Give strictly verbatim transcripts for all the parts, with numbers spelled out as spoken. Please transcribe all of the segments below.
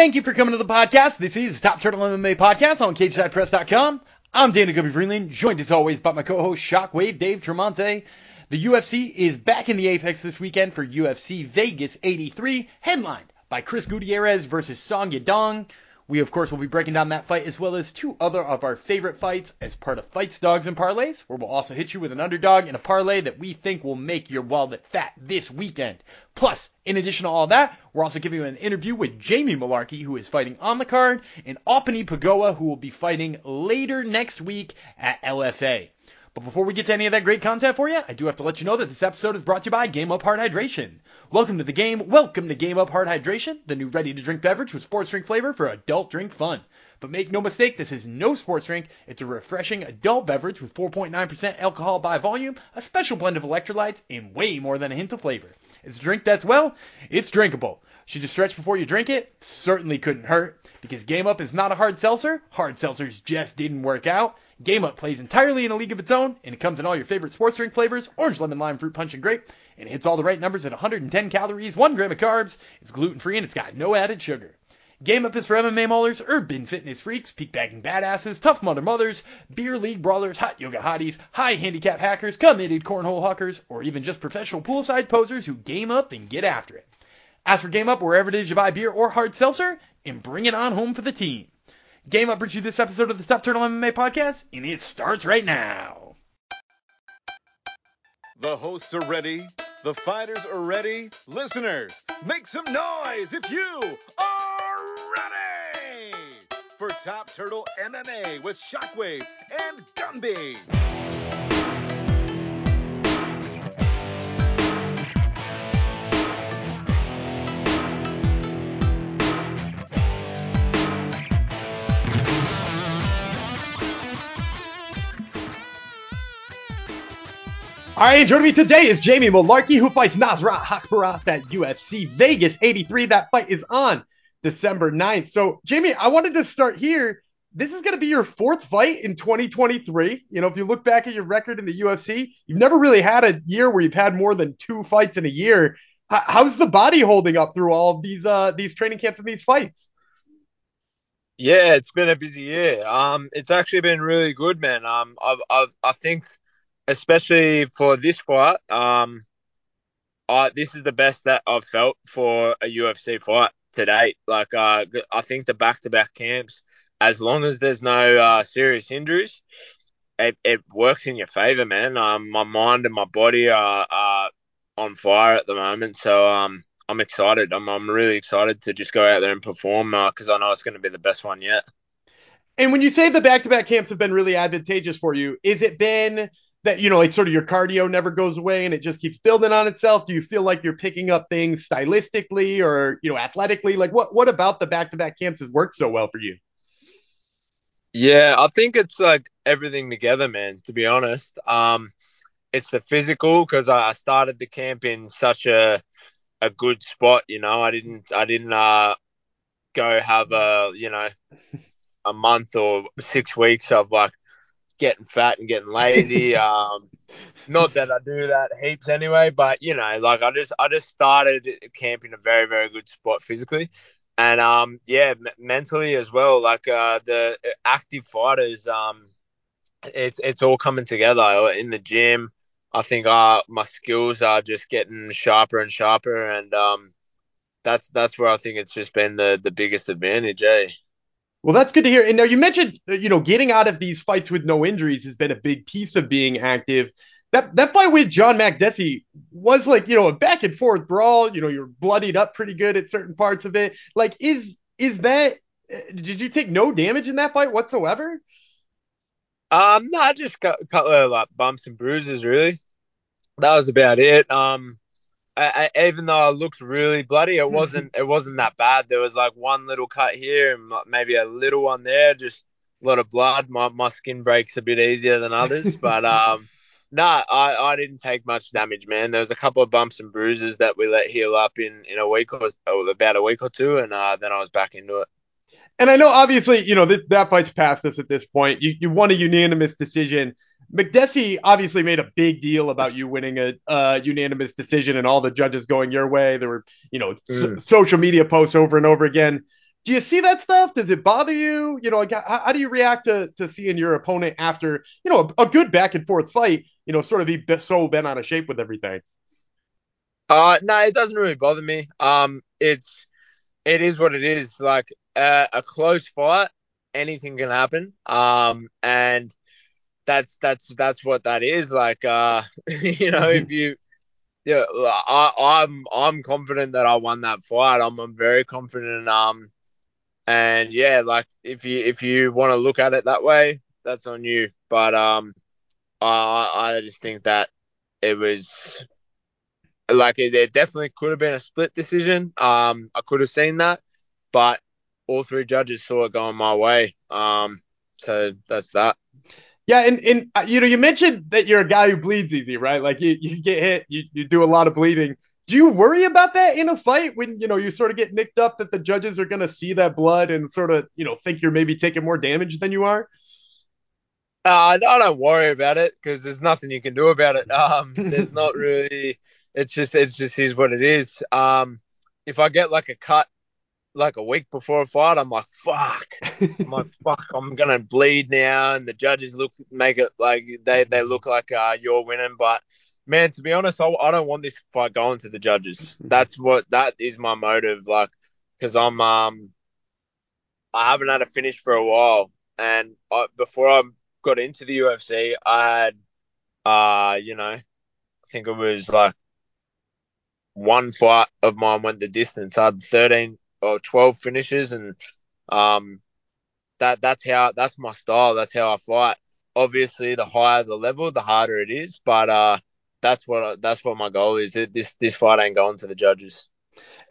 Thank you for coming to the podcast. This is Top Turtle M M A Podcast on Cageside Press dot com. I'm Dana Gubby Freeland, joined as always by my co-host Shockwave Dave Tremonti. The U F C is back in the Apex this weekend for U F C Vegas eighty-three, headlined by Chris Gutierrez versus Song Yadong. We, of course, will be breaking down that fight as well as two other of our favorite fights as part of Fights, Dogs and Parlays, where we'll also hit you with an underdog and a parlay that we think will make your wallet fat this weekend. Plus, in addition to all that, we're also giving you an interview with Jamie Mullarkey, who is fighting on the card, and Aupuni Pagaoa, who will be fighting later next week at L F A. But before we get to any of that great content for you, I do have to let you know that this episode is brought to you by Game Up Hard Hydration. Welcome to the game. Welcome to Game Up Hard Hydration, the new ready-to-drink beverage with sports drink flavor for adult drink fun. But make no mistake, this is no sports drink. It's a refreshing adult beverage with four point nine percent alcohol by volume, a special blend of electrolytes, and way more than a hint of flavor. It's a drink that's, well, it's drinkable. Should you stretch before you drink it? Certainly couldn't hurt. Because Game Up is not a hard seltzer. Hard seltzers just didn't work out. Game Up plays entirely in a league of its own, and it comes in all your favorite sports drink flavors, orange, lemon, lime, fruit, punch, and grape, and it hits all the right numbers at one hundred ten calories, one gram of carbs, it's gluten-free, and it's got no added sugar. Game Up is for M M A maulers, urban fitness freaks, peak-bagging badasses, tough mother mothers, beer league brawlers, hot yoga hotties, high handicap hackers, committed cornhole hawkers, or even just professional poolside posers who game up and get after it. Ask for Game Up wherever it is you buy beer or hard seltzer, and bring it on home for the team. Game Up brings you this episode of the Top Turtle M M A Podcast, and it starts right now. The hosts are ready. The fighters are ready. Listeners, make some noise if you are ready for Top Turtle M M A with Shockwave and Gumby. All right, and joining me today is Jamie Mullarkey, who fights Nasrat Haqparast at U F C Vegas eighty-three. That fight is on December ninth. So, Jamie, I wanted to start here. This is going to be your fourth fight in twenty twenty-three. You know, if you look back at your record in the U F C, you've never really had a year where you've had more than two fights in a year. How's the body holding up through all of these uh, these training camps and these fights? Yeah, it's been a busy year. Um, it's actually been really good, man. Um, I've, I've, I think... Especially for this fight, um, I, this is the best that I've felt for a U F C fight to date. Like, uh, I think the back-to-back camps, as long as there's no uh, serious injuries, it, it works in your favor, man. Um, my mind and my body are, are on fire at the moment, so um, I'm excited. I'm I'm really excited to just go out there and perform because uh, I know it's going to be the best one yet. And when you say the back-to-back camps have been really advantageous for you, is it been that, you know, like sort of your cardio never goes away and it just keeps building on itself? Do you feel like you're picking up things stylistically or, you know, athletically? Like what, what about the back-to-back camps has worked so well for you? Yeah, I think it's like everything together, man, to be honest. Um, it's the physical because I started the camp in such a a good spot, you know. I didn't, I didn't uh, go have a, you know, a month or six weeks of like, getting fat and getting lazy. Um, not that I do that heaps anyway, but you know, like I just I just started camp in a very very good spot physically, and um yeah m- mentally as well. Like uh, the active fighters, um, it's it's all coming together in the gym. I think uh my skills are just getting sharper and sharper, and um that's that's where I think it's just been the the biggest advantage, eh? Well, that's good to hear. And now you mentioned, you know, getting out of these fights with no injuries has been a big piece of being active. That that fight with John McDessie was like, you know, a back and forth brawl. You know, you're bloodied up pretty good at certain parts of it. Like, is is that, did you take no damage in that fight whatsoever? Um, no, I just got a couple of like bumps and bruises, really. That was about it. Um, I, I, even though I looked really bloody, it wasn't it wasn't that bad. There was like one little cut here and maybe a little one there, just a lot of blood. My my skin breaks a bit easier than others, but um, no, nah, I, I didn't take much damage, man. There was a couple of bumps and bruises that we let heal up in, in a week or about a week or two, and uh, then I was back into it. And I know, obviously, you know this, that fight's past us at this point. You you won a unanimous decision. McDessie obviously made a big deal about you winning a uh, unanimous decision and all the judges going your way. There were, you know, mm. so- social media posts over and over again. Do you see that stuff? Does it bother you? You know, like, how, how do you react to, to seeing your opponent after, you know, a, a good back and forth fight, you know, sort of be so bent out of shape with everything? Uh, no, it doesn't really bother me. Um, it's, it is what it is. Like uh, a close fight, anything can happen. Um, and that's, that's, that's what that is. Like, uh, you know, if you, yeah, I, I'm, I'm confident that I won that fight. I'm, I'm very confident. Um, and yeah, like if you, if you want to look at it that way, that's on you. But, um, I, I just think that it was, Like, it definitely could have been a split decision. Um, I could have seen that. But all three judges saw it going my way. Um, so that's that. Yeah, and, and uh, you know, you mentioned that you're a guy who bleeds easy, right? Like, you, you get hit, you, you do a lot of bleeding. Do you worry about that in a fight when, you know, you sort of get nicked up, that the judges are going to see that blood and sort of, you know, think you're maybe taking more damage than you are? Uh, I don't worry about it because there's nothing you can do about it. Um, there's not really... It's just, it's just is what it is. Um, if I get like a cut, like a week before a fight, I'm like, fuck, I'm like, fuck, I'm going to bleed now. And the judges look, make it like they, they look like, uh, you're winning. But man, to be honest, I, I don't want this fight going to the judges. That's what, that is my motive. Like, cause I'm, um, I haven't had a finish for a while. And I, before I got into the U F C, I had, uh, you know, I think it was like, one fight of mine went the distance. I had thirteen or twelve finishes, and um, that that's how that's my style. That's how I fight. Obviously, the higher the level, the harder it is. But uh, that's what that's what my goal is. It, this this fight ain't going to the judges.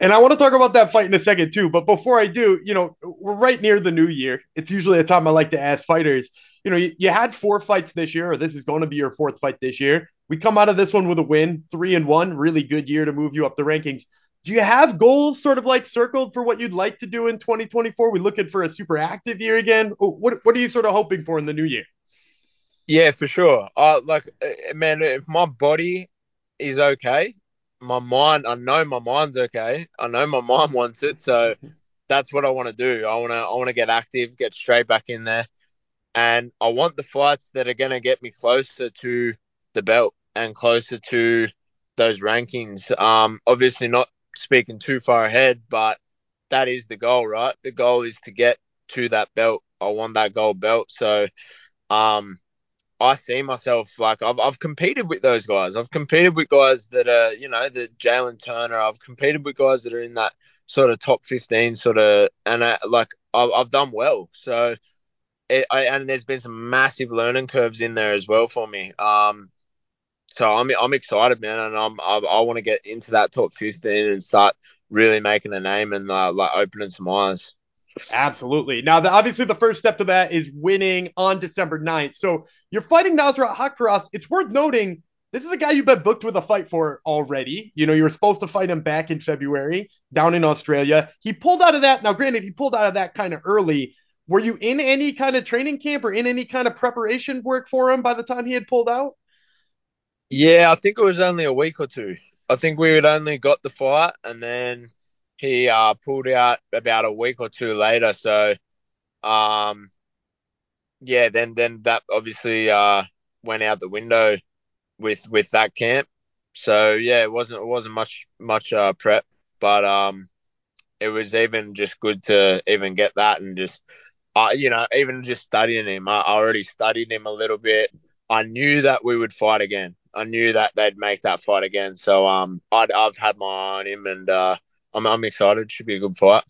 And I want to talk about that fight in a second too. But before I do, you know, we're right near the new year. It's usually a time I like to ask fighters. You know, you, you had four fights this year, or this is going to be your fourth fight this year. We come out of this one with a win, three and one, really good year to move you up the rankings. Do you have goals sort of like circled for what you'd like to do in twenty twenty-four? We're looking for a super active year again. What what are you sort of hoping for in the new year? Yeah, for sure. Uh, like, man, if my body is okay, my mind, I know my mind's okay. I know my mind wants it. So that's what I want to do. I want to, I want to get active, get straight back in there. And I want the fights that are going to get me closer to the belt and closer to those rankings. Um, obviously not speaking too far ahead, but that is the goal, right? The goal is to get to that belt. I want that gold belt. So um, I see myself like I've, I've competed with those guys. I've competed with guys that are, you know, the Jalen Turner. I've competed with guys that are in that sort of top fifteen sort of, and I, like I've, I've done well. So It, I, and there's been some massive learning curves in there as well for me. Um, so I'm I'm excited, man, and I'm I, I want to get into that top fifteen and start really making a name and uh, like opening some eyes. Absolutely. Now, the, obviously, the first step to that is winning on December ninth. So you're fighting Nasrat Haqparast. It's worth noting this is a guy you've been booked with a fight for already. You know, you were supposed to fight him back in February down in Australia. He pulled out of that. Now, granted, he pulled out of that kind of early. Were you in any kind of training camp or in any kind of preparation work for him by the time he had pulled out? Yeah, I think it was only a week or two. I think we had only got the fight and then he uh, pulled out about a week or two later. So, um, yeah, then then that obviously uh, went out the window with with that camp. So yeah, it wasn't it wasn't much much uh, prep, but um, it was even just good to even get that and just. Uh, you know, even just studying him, I already studied him a little bit. I knew that we would fight again. I knew that they'd make that fight again. So um, I'd, I've had my eye on him, and uh, I'm, I'm excited. Should be a good fight.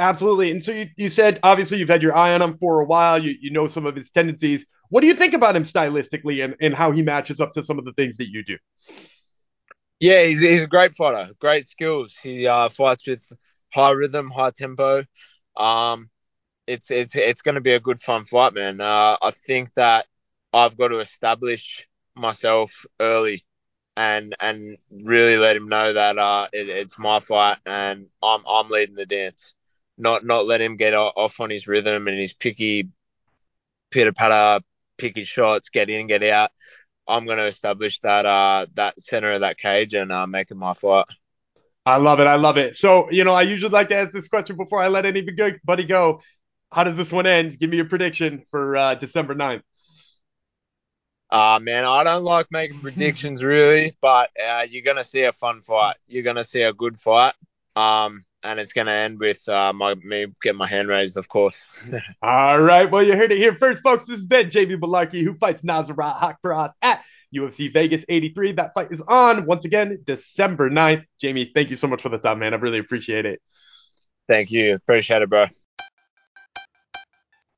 Absolutely. And so you, you said, obviously, you've had your eye on him for a while. You you know some of his tendencies. What do you think about him stylistically and, and how he matches up to some of the things that you do? Yeah, he's, he's a great fighter. Great skills. He uh, fights with high rhythm, high tempo. Um It's it's it's going to be a good fun fight, man. Uh, I think that I've got to establish myself early, and and really let him know that uh it, it's my fight and I'm I'm leading the dance. Not not let him get off on his rhythm and his picky pitter patter, picky shots, get in, get out. I'm going to establish that uh that center of that cage and uh, make it my fight. I love it. I love it. So, you know, I usually like to ask this question before I let anybody go. How does this one end? Give me your prediction for uh, December ninth. Ah, uh, man, I don't like making predictions really, but uh, you're going to see a fun fight. You're going to see a good fight. Um, and it's going to end with uh, my me getting my hand raised, of course. All right. Well, you heard it here first, folks. This is that Jamie Mullarkey, who fights Nasrat Haqparast at U F C Vegas eighty-three. That fight is on, once again, December ninth. Jamie, thank you so much for the time, man. I really appreciate it. Thank you. Appreciate it, bro.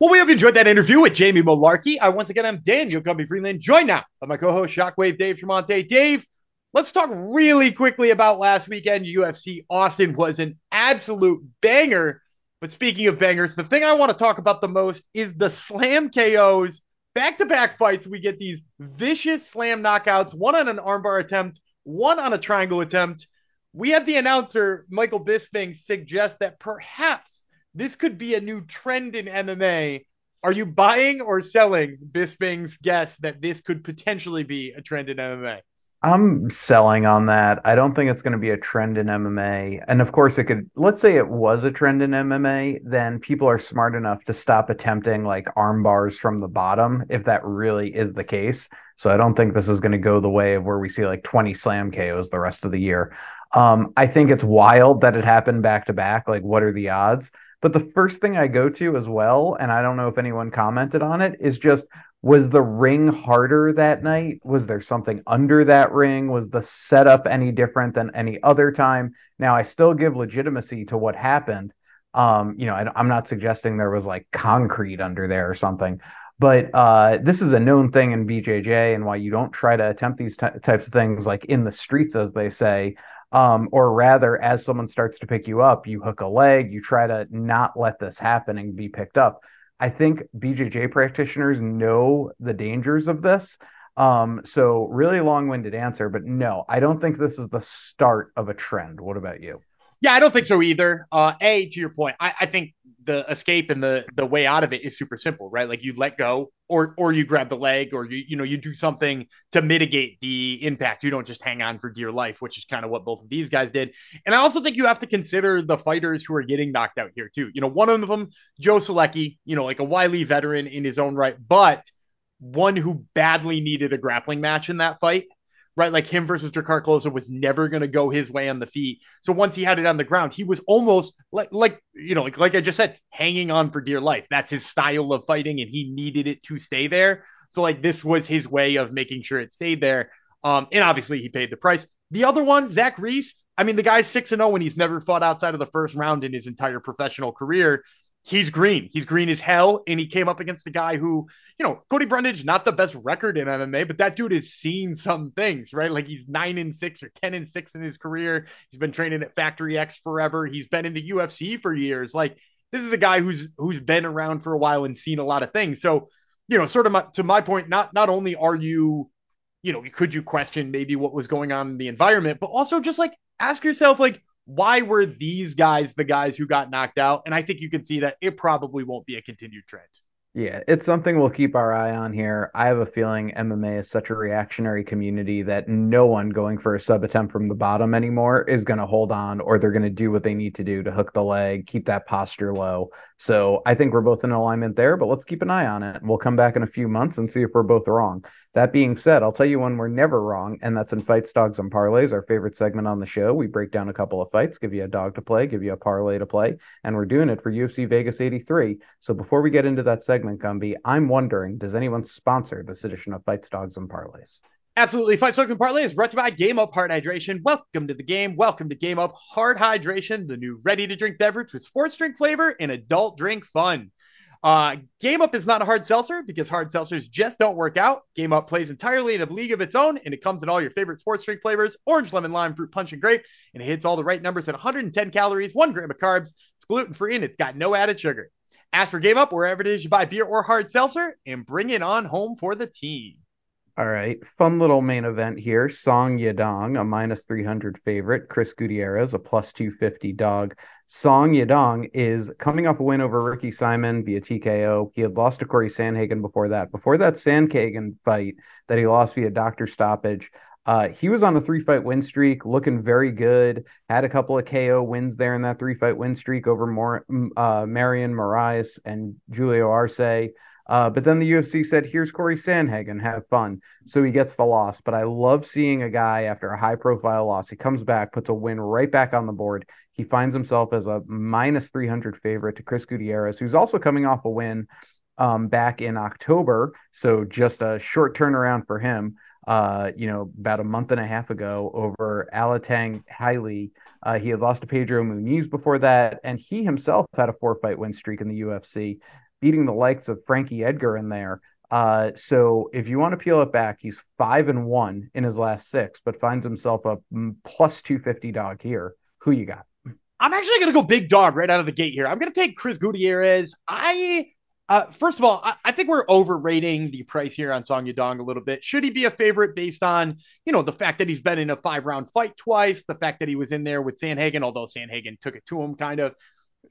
Well, we hope you enjoyed that interview with Jamie Mullarkey. I once again am Daniel Gubby Freeland, joined now by my co-host Shockwave Dave Tremonti. Dave, let's talk really quickly about last weekend. U F C Austin was an absolute banger. But speaking of bangers, the thing I want to talk about the most is the slam K Os. Back-to-back fights, we get these vicious slam knockouts, one on an armbar attempt, one on a triangle attempt. We have the announcer, Michael Bisping, suggest that perhaps this could be a new trend in M M A. Are you buying or selling Bisping's guess that this could potentially be a trend in M M A? I'm selling on that. I don't think it's going to be a trend in M M A. And of course it could, let's say it was a trend in M M A, then people are smart enough to stop attempting like arm bars from the bottom if that really is the case. So I don't think this is going to go the way of where we see like twenty slam K Os the rest of the year. Um, I think it's wild that it happened back to back. Like, what are the odds? But the first thing I go to as well, and I don't know if anyone commented on it, is just, was the ring harder that night? Was there something under that ring? Was the setup any different than any other time? Now, I still give legitimacy to what happened. Um, you know, I, I'm not suggesting there was like concrete under there or something. But uh, this is a known thing in B J J, and why you don't try to attempt these t- types of things like in the streets, as they say. Um, or rather, as someone starts to pick you up, you hook a leg, you try to not let this happen and be picked up. I think B J J practitioners know the dangers of this. Um, so really long-winded answer, but no, I don't think this is the start of a trend. What about you? Yeah, I don't think so either. Uh, a, to your point, I, I think the escape and the the way out of it is super simple, right? Like, you let go, or or you grab the leg, or you you know you do something to mitigate the impact. You don't just hang on for dear life, which is kind of what both of these guys did. And I also think you have to consider the fighters who are getting knocked out here too. You know, one of them, Joe Selecki, you know, like a wily veteran in his own right, but one who badly needed a grappling match in that fight. Right, like him versus Jacare was never going to go his way on the feet. So once he had it on the ground, he was almost like, like you know, like, like I just said, hanging on for dear life. That's his style of fighting, and he needed it to stay there. So like, this was his way of making sure it stayed there. Um, and obviously he paid the price. The other one, Zach Reese. I mean, the guy's six and zero, and he's never fought outside of the first round in his entire professional career. He's green. He's green as hell. And he came up against the guy who, you know, Cody Brundage, not the best record in M M A, but that dude has seen some things, right? Like, he's nine and six or ten and six in his career. He's been training at Factory X forever. He's been in the U F C for years. Like, this is a guy who's, who's been around for a while and seen a lot of things. So, you know, sort of my, to my point, not, not only are you, you know, could you question maybe what was going on in the environment, but also just like ask yourself, like, why were these guys the guys who got knocked out? And I think you can see that it probably won't be a continued trend. Yeah, it's something we'll keep our eye on here. I have a feeling M M A is such a reactionary community that no one going for a sub attempt from the bottom anymore is going to hold on, or they're going to do what they need to do to hook the leg, keep that posture low. So I think we're both in alignment there, but let's keep an eye on it. And we'll come back in a few months and see if we're both wrong. That being said, I'll tell you one we're never wrong, and that's in Fights, Dogs, and Parlays, our favorite segment on the show. We break down a couple of fights, give you a dog to play, give you a parlay to play, and we're doing it for U F C Vegas eighty-three. So before we get into that segment, Gumby, I'm wondering, does anyone sponsor this edition of Fights, Dogs, and Parlays? Absolutely. Fights, Dogs, and Parlays brought to you by Game Up Hard Hydration. Welcome to the game. Welcome to Game Up Hard Hydration, the new ready-to-drink beverage with sports drink flavor and adult drink fun. Uh, Game Up is not a hard seltzer because hard seltzers just don't work out. Game Up plays entirely in a league of its own, and it comes in all your favorite sports drink flavors: orange, lemon, lime, fruit punch, and grape. And it hits all the right numbers at one hundred ten calories, one gram of carbs. It's gluten-free, and it's got no added sugar. Ask for Game Up wherever it is you buy beer or hard seltzer, and bring it on home for the team. All right, fun little main event here. Song Yadong, a minus three hundred favorite. Chris Gutierrez, a plus two fifty dog. Song Yadong is coming off a win over Ricky Simon via T K O. He had lost to Corey Sanhagen before that. Before that Sanhagen fight that he lost via doctor stoppage, Uh, he was on a three-fight win streak, looking very good, had a couple of K O wins there in that three-fight win streak over Mar- uh, Marion Moraes and Julio Arce. Uh, but then the U F C said, here's Corey Sanhagen, have fun. So he gets the loss. But I love seeing a guy after a high-profile loss. He comes back, puts a win right back on the board. He finds himself as a minus three hundred favorite to Chris Gutierrez, who's also coming off a win um, back in October. So just a short turnaround for him. Uh, you know, about a month and a half ago over Alatang Haile. Uh, he had lost to Pedro Muniz before that, and he himself had a four-fight win streak in the U F C, beating the likes of Frankie Edgar in there. Uh, so if you want to peel it back, he's five and one in his last six, but finds himself a plus two fifty dog here. Who you got? I'm actually going to go big dog right out of the gate here. I'm going to take Chris Gutierrez. I... Uh, first of all, I, I think we're overrating the price here on Song Yadong a little bit. Should he be a favorite based on, you know, the fact that he's been in a five-round fight twice, the fact that he was in there with Sanhagen, although Sanhagen took it to him kind of.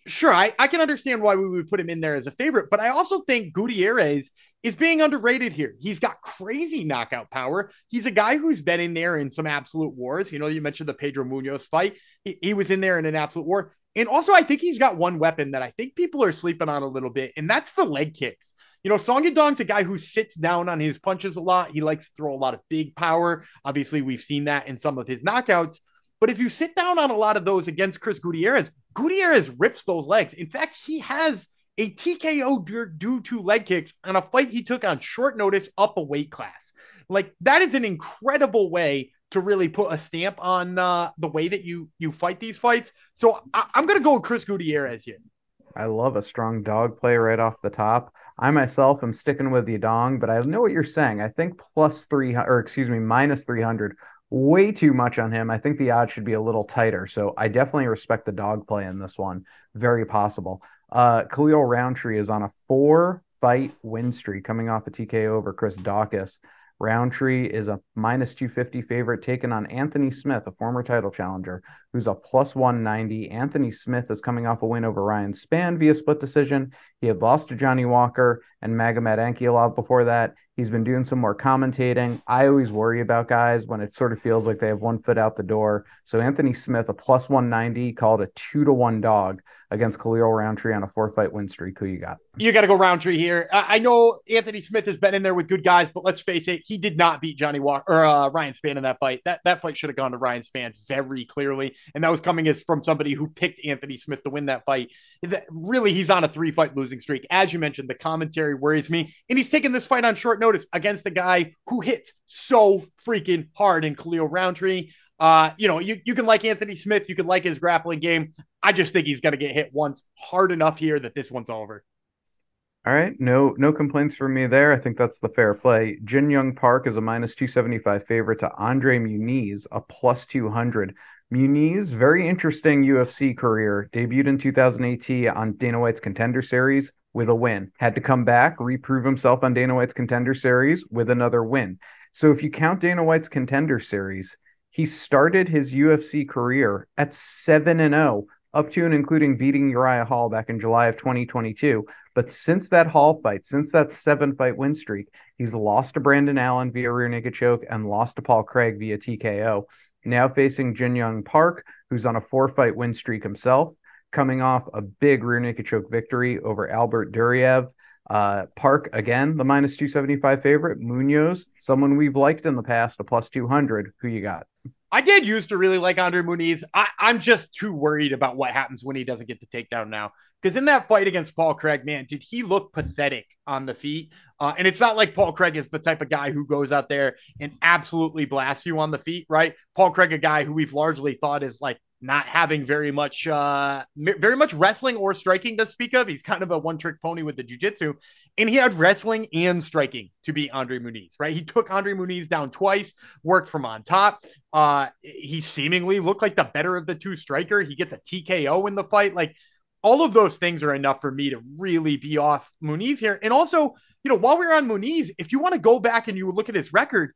Sure, I, I can understand why we would put him in there as a favorite, but I also think Gutierrez is being underrated here. He's got crazy knockout power. He's a guy who's been in there in some absolute wars. You know, you mentioned the Pedro Munoz fight. He, he was in there in an absolute war. And also, I think he's got one weapon that I think people are sleeping on a little bit, and that's the leg kicks. You know, Song Yadong's a guy who sits down on his punches a lot. He likes to throw a lot of big power. Obviously, we've seen that in some of his knockouts. But if you sit down on a lot of those against Chris Gutierrez, Gutierrez rips those legs. In fact, he has a T K O due to leg kicks on a fight he took on short notice up a weight class. Like, that is an incredible way to really put a stamp on uh, the way that you you fight these fights. So I, I'm going to go with Chris Gutierrez here. I love a strong dog play right off the top. I myself am sticking with Yadong, but I know what you're saying. I think plus three, or excuse me, minus three hundred, way too much on him. I think the odds should be a little tighter. So I definitely respect the dog play in this one. Very possible. Uh, Khalil Roundtree is on a four-fight win streak coming off a T K O over Chris Daukaus. Roundtree is a minus two fifty favorite, taken on Anthony Smith, a former title challenger, who's a plus one ninety. Anthony Smith is coming off a win over Ryan Spann via split decision. He had lost to Johnny Walker and Magomed Ankilov before that. He's been doing some more commentating. I always worry about guys when it sort of feels like they have one foot out the door. So Anthony Smith, a plus one ninety, called a two to one dog against Khalil Roundtree on a four-fight win streak. Who you got? You got to go Roundtree here. I know Anthony Smith has been in there with good guys, but let's face it, he did not beat Johnny Walker or uh, Ryan Spann in that fight. That that fight should have gone to Ryan Spann very clearly, and that was coming as from somebody who picked Anthony Smith to win that fight. That, really, he's on a three-fight losing streak. As you mentioned, the commentary worries me, and he's taking this fight on short notice against the guy who hits so freaking hard in Khalil Roundtree. Uh, you know, you, you can like Anthony Smith. You can like his grappling game. I just think he's going to get hit once hard enough here that this one's over. All right. No, no complaints from me there. I think that's the fair play. Jun Yong Park is a minus two seventy-five favorite to Andre Muniz, a plus two hundred. Muniz, very interesting U F C career. Debuted in two thousand eighteen on Dana White's Contender Series with a win. Had to come back, reprove himself on Dana White's Contender Series with another win. So if you count Dana White's Contender Series, he started his U F C career at seven and oh, up to and including beating Uriah Hall back in July of twenty twenty-two. But since that Hall fight, since that seven-fight win streak, he's lost to Brandon Allen via rear naked choke and lost to Paul Craig via T K O. Now facing Jun Yong Park, who's on a four-fight win streak himself, coming off a big rear naked choke victory over Albert Duryev. Uh, Park, again, the minus two seventy-five favorite. Munoz, someone we've liked in the past, a plus two hundred. Who you got? I did used to really like Andre Muniz. I, I'm just too worried about what happens when he doesn't get the takedown now. Because in that fight against Paul Craig, man, did he look pathetic on the feet? Uh, and it's not like Paul Craig is the type of guy who goes out there and absolutely blasts you on the feet, right? Paul Craig, a guy who we've largely thought is like not having very much uh, very much wrestling or striking to speak of. He's kind of a one-trick pony with the jiu-jitsu. And he had wrestling and striking to beat Andre Muniz, right? He took Andre Muniz down twice, worked from on top. Uh, he seemingly looked like the better of the two striker. He gets a T K O in the fight. Like, all of those things are enough for me to really be off Muniz here. And also, you know, while we're on Muniz, if you want to go back and you look at his record,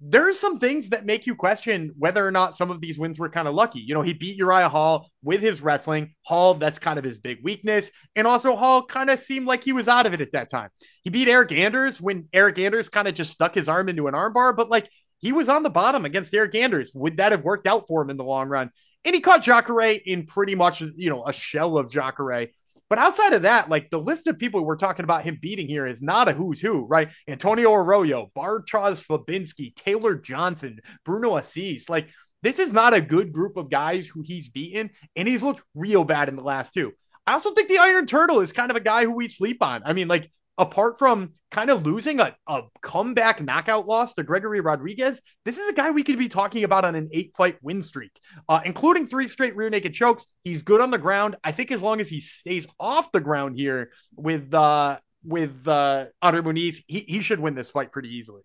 there are some things that make you question whether or not some of these wins were kind of lucky. You know, he beat Uriah Hall with his wrestling. Hall, that's kind of his big weakness. And also Hall kind of seemed like he was out of it at that time. He beat Eric Anders when Eric Anders kind of just stuck his arm into an armbar. But like, he was on the bottom against Eric Anders. Would that have worked out for him in the long run? And he caught Jacare in pretty much, you know, a shell of Jacare. But outside of that, like, the list of people we're talking about him beating here is not a who's who, right? Antonio Arroyo, Bartosz Fabinski, Taylor Johnson, Bruno Assis. Like, this is not a good group of guys who he's beaten, and he's looked real bad in the last two. I also think the Iron Turtle is kind of a guy who we sleep on. I mean, like, apart from kind of losing a, a comeback knockout loss to Gregory Rodriguez, this is a guy we could be talking about on an eight-fight win streak, uh, including three straight rear naked chokes. He's good on the ground. I think as long as he stays off the ground here with uh, with uh, Andre Muniz, he, he should win this fight pretty easily.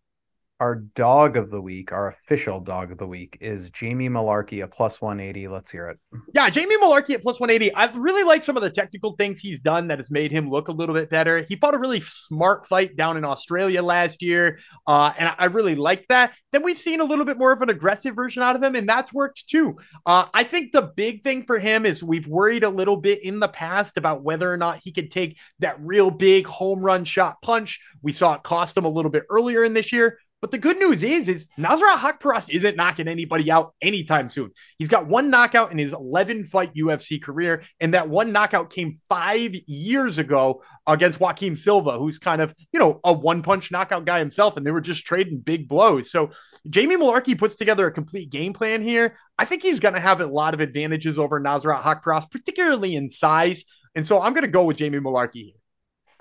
Our dog of the week, our official dog of the week, is Jamie Mullarkey at plus one eighty. Let's hear it. Yeah, Jamie Mullarkey at plus one eighty. I've really liked some of the technical things he's done that has made him look a little bit better. He fought a really smart fight down in Australia last year, uh, and I really liked that. Then we've seen a little bit more of an aggressive version out of him, and that's worked too. Uh, I think the big thing for him is we've worried a little bit in the past about whether or not he could take that real big home run shot punch. We saw it cost him a little bit earlier in this year. But the good news is, is Nasrat Haqparast isn't knocking anybody out anytime soon. He's got one knockout in his eleven-fight U F C career, and that one knockout came five years ago against Joaquim Silva, who's kind of, you know, a one-punch knockout guy himself, and they were just trading big blows. So Jamie Mullarkey puts together a complete game plan here. I think he's going to have a lot of advantages over Nasrat Haqparast, particularly in size, and so I'm going to go with Jamie Mullarkey here.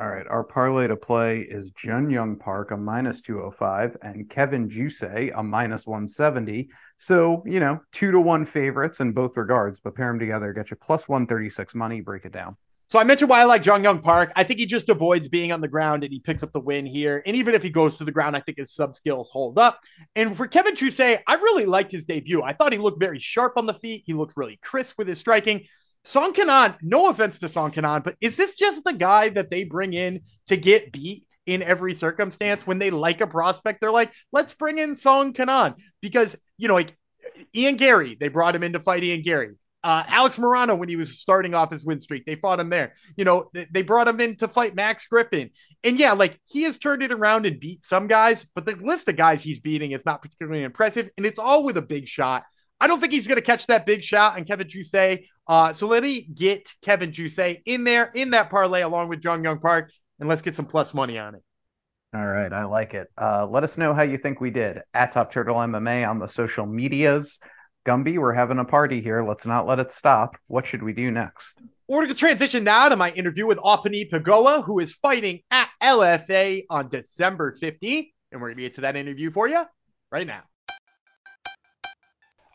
All right, our parlay to play is Jun Yong Park, a minus two oh five, and Kevin Jousset, a minus one seventy. So, you know, two to one favorites in both regards, but pair them together, get you plus one thirty-six money, break it down. So I mentioned why I like Jun Yong Park. I think he just avoids being on the ground, and he picks up the win here. And even if he goes to the ground, I think his sub skills hold up. And for Kevin Jousset, I really liked his debut. I thought he looked very sharp on the feet. He looked really crisp with his striking. Song Kanan, no offense to Song Kanan, but is this just the guy that they bring in to get beat in every circumstance? When they like a prospect, they're like, let's bring in Song Kanan. Because, you know, like Ian Gary, they brought him in to fight Ian Gary. Uh, Alex Morano, when he was starting off his win streak, they fought him there. You know, they, they brought him in to fight Max Griffin. And yeah, like, he has turned it around and beat some guys, but the list of guys he's beating is not particularly impressive, and it's all with a big shot. I don't think he's going to catch that big shot on Kevin Jousset. Uh, so let me get Kevin Jousset in there in that parlay along with Jun Yong Park, and let's get some plus money on it. All right. I like it. Uh, let us know how you think we did at Top Turtle M M A on the social medias. Gumby, we're having a party here. Let's not let it stop. What should we do next? We're going to transition now to my interview with Aupuni Pagaoa, who is fighting at L F A on December fifteenth. And we're going to get to that interview for you right now.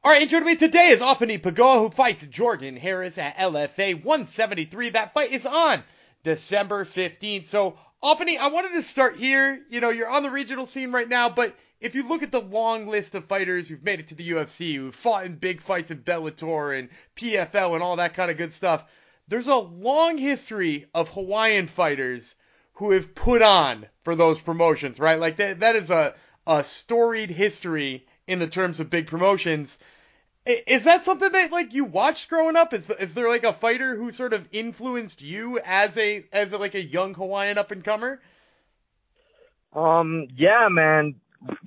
All right, interviewing me today is Aupuni Pagaoa, who fights Jordan Harris at L F A one seventy-three. That fight is on December fifteenth. So, Aupuni, I wanted to start here. You know, you're on the regional scene right now, but if you look at the long list of fighters who've made it to the U F C, who've fought in big fights in Bellator and P F L and all that kind of good stuff, there's a long history of Hawaiian fighters who have put on for those promotions, right? Like, that, that is a, a storied history in the terms of big promotions. Is that something that, like, you watched growing up? Is is there, like, a fighter who sort of influenced you as a as a, like a young Hawaiian up and comer? Um, yeah, man,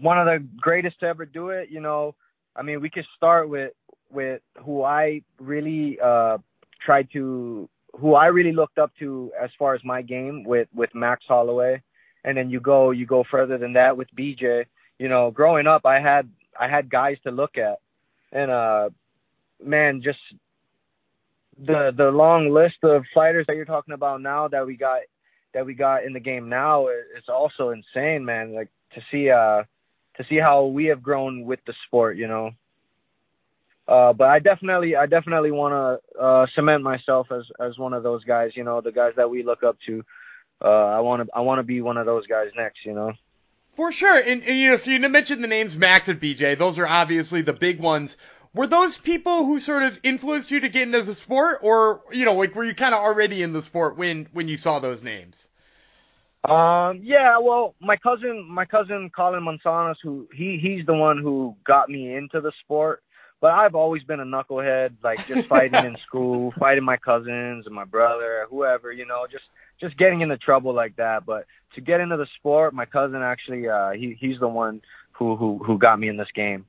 one of the greatest to ever do it. You know, I mean, we could start with with who I really uh tried to, who I really looked up to as far as my game with with Max Holloway, and then you go you go further than that with B J. You know, growing up, I had I had guys to look at. And, uh, man, just the the long list of fighters that you're talking about now that we got that we got in the game now, it's also insane, man. Like, to see uh to see how we have grown with the sport, you know. Uh, but I definitely I definitely want to uh, cement myself as as one of those guys, you know, the guys that we look up to. Uh, I want to I want to be one of those guys next, you know. For sure. And, and, you know, so you mentioned the names Max and B J. Those are obviously the big ones. Were those people who sort of influenced you to get into the sport, or, you know, like, were you kind of already in the sport when, when you saw those names? Um, yeah, well, my cousin, my cousin, Colin Monsanas, who he, he's the one who got me into the sport, but I've always been a knucklehead, like, just fighting in school, fighting my cousins and my brother, whoever, you know, just, just getting into trouble like that. But to get into the sport, my cousin actually, uh, he, he's the one who who who got me in this game.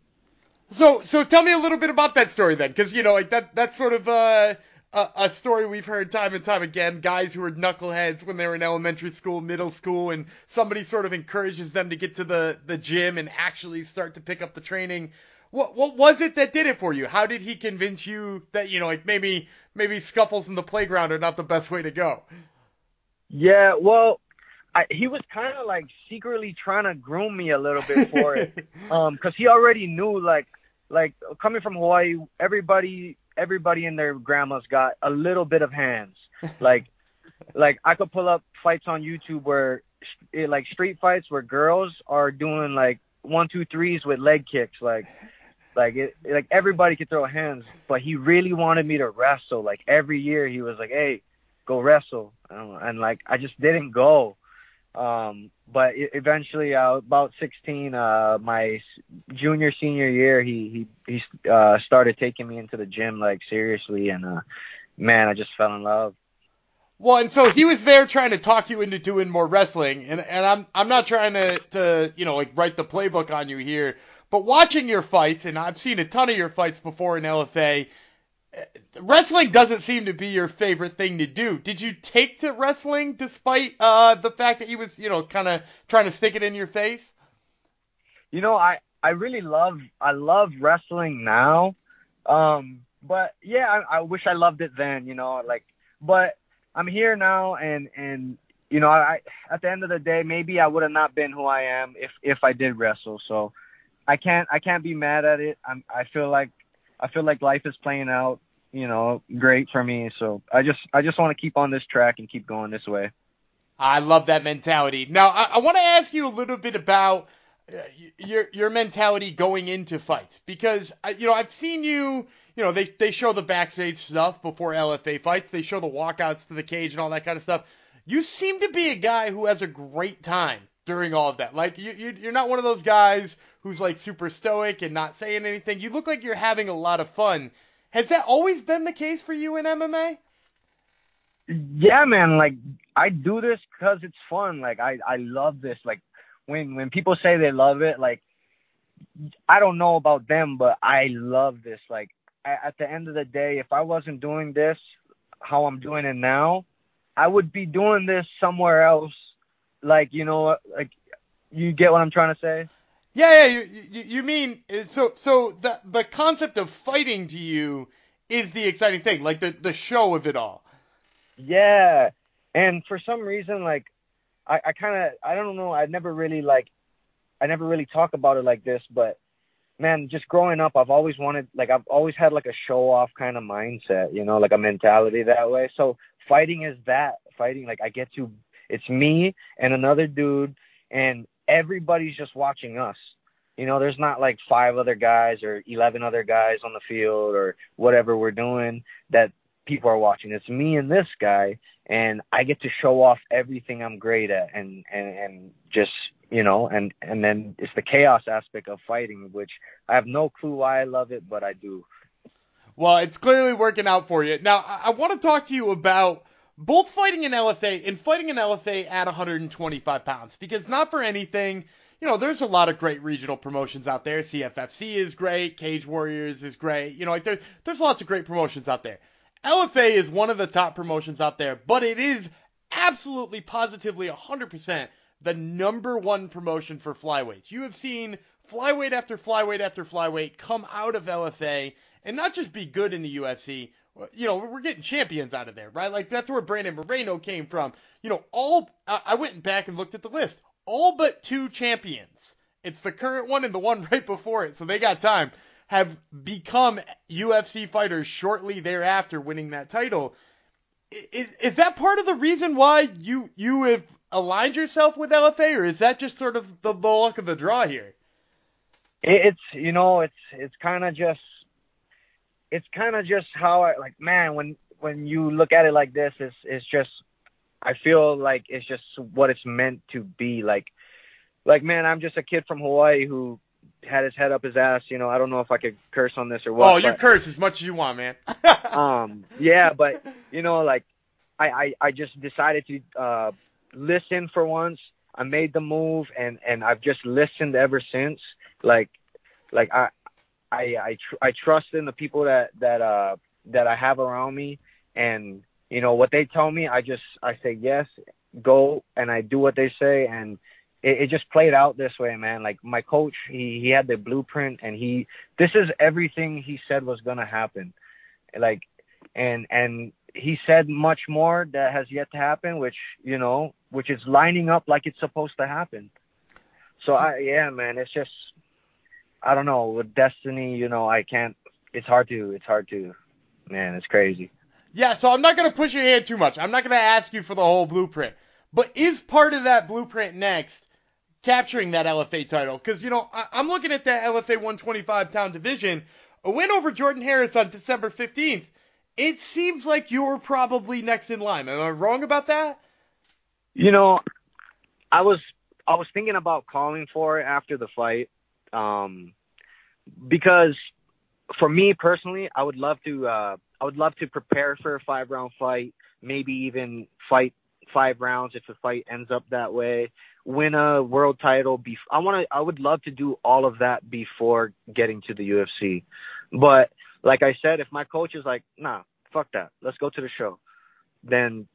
So so tell me a little bit about that story then, because you know like that that's sort of uh, a a story we've heard time and time again. Guys who were knuckleheads when they were in elementary school, middle school, and somebody sort of encourages them to get to the the gym and actually start to pick up the training. What what was it that did it for you? How did he convince you that, you know, like maybe maybe scuffles in the playground are not the best way to go? Yeah, well, I, he was kind of like secretly trying to groom me a little bit for it, um, because he already knew like like coming from Hawaii, everybody everybody and their grandma's got a little bit of hands. Like like I could pull up fights on YouTube where it, like street fights where girls are doing like one two threes with leg kicks, like. Like it, like everybody could throw hands, but he really wanted me to wrestle. Like every year, he was like, "Hey, go wrestle," and, and like I just didn't go. Um, but it, eventually, uh, about sixteen, uh, my junior senior year, he he he uh, started taking me into the gym like seriously, and uh, man, I just fell in love. Well, and so he was there trying to talk you into doing more wrestling, and and I'm I'm not trying to to you know like write the playbook on you here. But watching your fights, and I've seen a ton of your fights before in L F A, wrestling doesn't seem to be your favorite thing to do. Did you take to wrestling despite uh, the fact that he was, you know, kind of trying to stick it in your face? You know, I, I really love I love wrestling now, um, but yeah, I, I wish I loved it then. You know, like, but I'm here now, and and you know, I at the end of the day, maybe I would have not been who I am if if I did wrestle. So. I can't I can't be mad at it. I'm, I feel like I feel like life is playing out, you know, great for me. So I just I just want to keep on this track and keep going this way. I love that mentality. Now I, I want to ask you a little bit about uh, your your mentality going into fights, because I, you know I've seen you. You know they they show the backstage stuff before L F A fights. They show the walkouts to the cage and all that kind of stuff. You seem to be a guy who has a great time during all of that. Like you, you you're not one of those guys who's like super stoic and not saying anything. You look like you're having a lot of fun. Has that always been the case for you in M M A? Yeah, man. Like I do this cause it's fun. Like I, I love this. Like when, when people say they love it, like I don't know about them, but I love this. Like at the end of the day, if I wasn't doing this, how I'm doing it now, I would be doing this somewhere else. Like, you know, like you get what I'm trying to say? Yeah, yeah, you, you you mean so so the the concept of fighting to you is the exciting thing, like the the show of it all. Yeah, and for some reason, like I, I kind of I don't know I never really like I never really talk about it like this, but man, just growing up, I've always wanted like I've always had like a show off kind of mindset, you know, like a mentality that way. So fighting is that fighting like I get to it's me and another dude and. Everybody's just watching us, you know, there's not like five other guys or eleven other guys on the field or whatever we're doing that people are watching. It's me and this guy, and I get to show off everything I'm great at and, and, and just, you know, and, and then it's the chaos aspect of fighting, which I have no clue why I love it, but I do. Well, it's clearly working out for you. Now I, I want to talk to you about both fighting an L F A and fighting an L F A at one hundred twenty-five pounds, because not for anything, you know, there's a lot of great regional promotions out there. C F F C is great. Cage Warriors is great. You know, like there, there's lots of great promotions out there. L F A is one of the top promotions out there, but it is absolutely, positively, one hundred percent the number one promotion for flyweights. You have seen flyweight after flyweight after flyweight come out of L F A and not just be good in the U F C. You know, we're getting champions out of there, right? Like, that's where Brandon Moreno came from. You know, all I went back and looked at the list. All but two champions. It's the current one and the one right before it, so they got time. Have become U F C fighters shortly thereafter, winning that title. Is, is that part of the reason why you, you have aligned yourself with L F A, or is that just sort of the, the luck of the draw here? It's, you know, it's, it's kind of just... It's kind of just how I like, man, when, when you look at it like this, it's, it's just, I feel like it's just what it's meant to be. Like, like, man, I'm just a kid from Hawaii who had his head up his ass. You know, I don't know if I could curse on this or what. Oh, you but, curse as much as you want, man. um, yeah, but you know, like I, I, I just decided to, uh, listen for once. I made the move and, and I've just listened ever since. like, like I, I, I, tr- I trust in the people that, that, uh, that I have around me, and, you know, what they tell me, I just, I say, yes, go. And I do what they say. And it, it just played out this way, man. Like, my coach, he, he had the blueprint, and he, this is everything he said was going to happen. Like, and, and he said much more that has yet to happen, which, you know, which is lining up like it's supposed to happen. So I, yeah, man, it's just, I don't know, with destiny, you know, I can't, it's hard to, it's hard to, man, it's crazy. Yeah, so I'm not going to push your hand too much. I'm not going to ask you for the whole blueprint. But is part of that blueprint next capturing that L F A title? Because, you know, I, I'm looking at that L F A one twenty-five pound division. A win over Jordan Harris on December fifteenth, it seems like you're probably next in line. Am I wrong about that? You know, I was I was thinking about calling for it after the fight, um, because for me personally, I would love to uh, I would love to prepare for a five round fight, maybe even fight five rounds if the fight ends up that way. Win a world title. Be- I want to. I would love to do all of that before getting to the U F C. But like I said, if my coach is like, nah, fuck that, let's go to the show, then,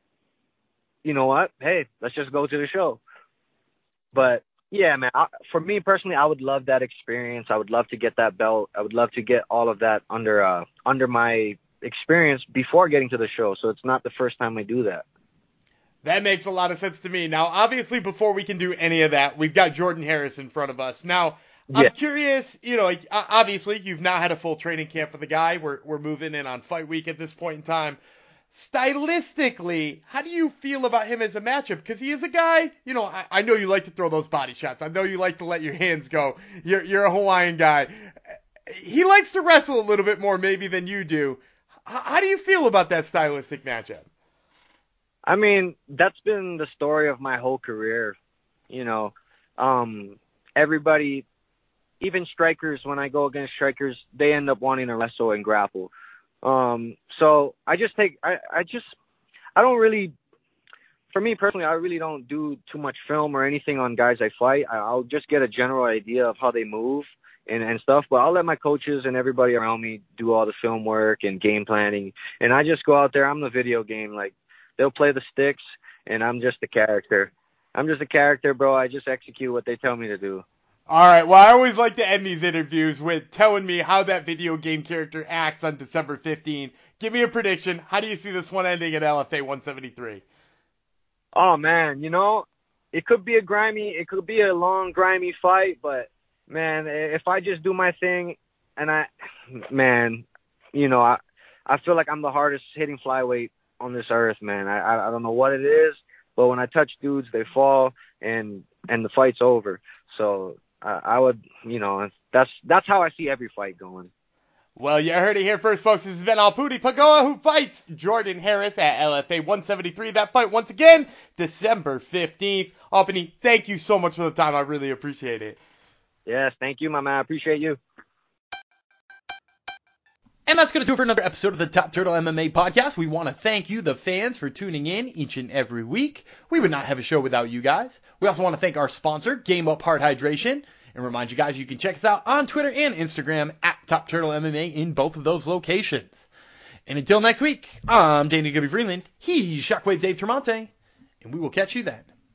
you know what? Hey, let's just go to the show. But yeah, man, I, for me personally, I would love that experience. I would love to get that belt. I would love to get all of that under uh, under my experience before getting to the show. So it's not the first time I do that. That makes a lot of sense to me. Now, obviously, before we can do any of that, we've got Jordan Harris in front of us. Now, I'm yeah. curious, you know, like, obviously, you've not had a full training camp for the guy. We're we're moving in on fight week at this point in time. Stylistically, how do you feel about him as a matchup? Because he is a guy, you know, I, I know you like to throw those body shots. I know you like to let your hands go. You're, you're a Hawaiian guy. He likes to wrestle a little bit more maybe than you do. H- how do you feel about that stylistic matchup? I mean, that's been the story of my whole career. You know, um, everybody, even strikers, when I go against strikers, they end up wanting to wrestle and grapple. Um, so I just take, I, I just, I don't really, for me personally, I really don't do too much film or anything on guys I fight. I, I'll just get a general idea of how they move and, and stuff, but I'll let my coaches and everybody around me do all the film work and game planning. And I just go out there. I'm the video game. Like, they'll play the sticks and I'm just a character. I'm just a character, bro. I just execute what they tell me to do. All right, well, I always like to end these interviews with telling me how that video game character acts on December fifteenth. Give me a prediction. How do you see this one ending at L F A one seventy-three? Oh, man, you know, it could be a grimy, it could be a long, grimy fight, but, man, if I just do my thing and I, man, you know, I, I feel like I'm the hardest hitting flyweight on this earth, man. I, I don't know what it is, but when I touch dudes, they fall and, and the fight's over. So I would, you know, that's that's how I see every fight going. Well, you heard it here first, folks. This has been Aupuni Pagaoa, who fights Jordan Harris at L F A one seventy-three. That fight, once again, December fifteenth. Aupuni, thank you so much for the time. I really appreciate it. Yes, thank you, my man. I appreciate you. And that's going to do it for another episode of the Top Turtle M M A Podcast. We want to thank you, the fans, for tuning in each and every week. We would not have a show without you guys. We also want to thank our sponsor, Game Up Hard Hydration. And remind you guys, you can check us out on Twitter and Instagram at Top Turtle M M A in both of those locations. And until next week, I'm Dana Gubby Freeland. He's Shockwave Dave Tremonti. And we will catch you then.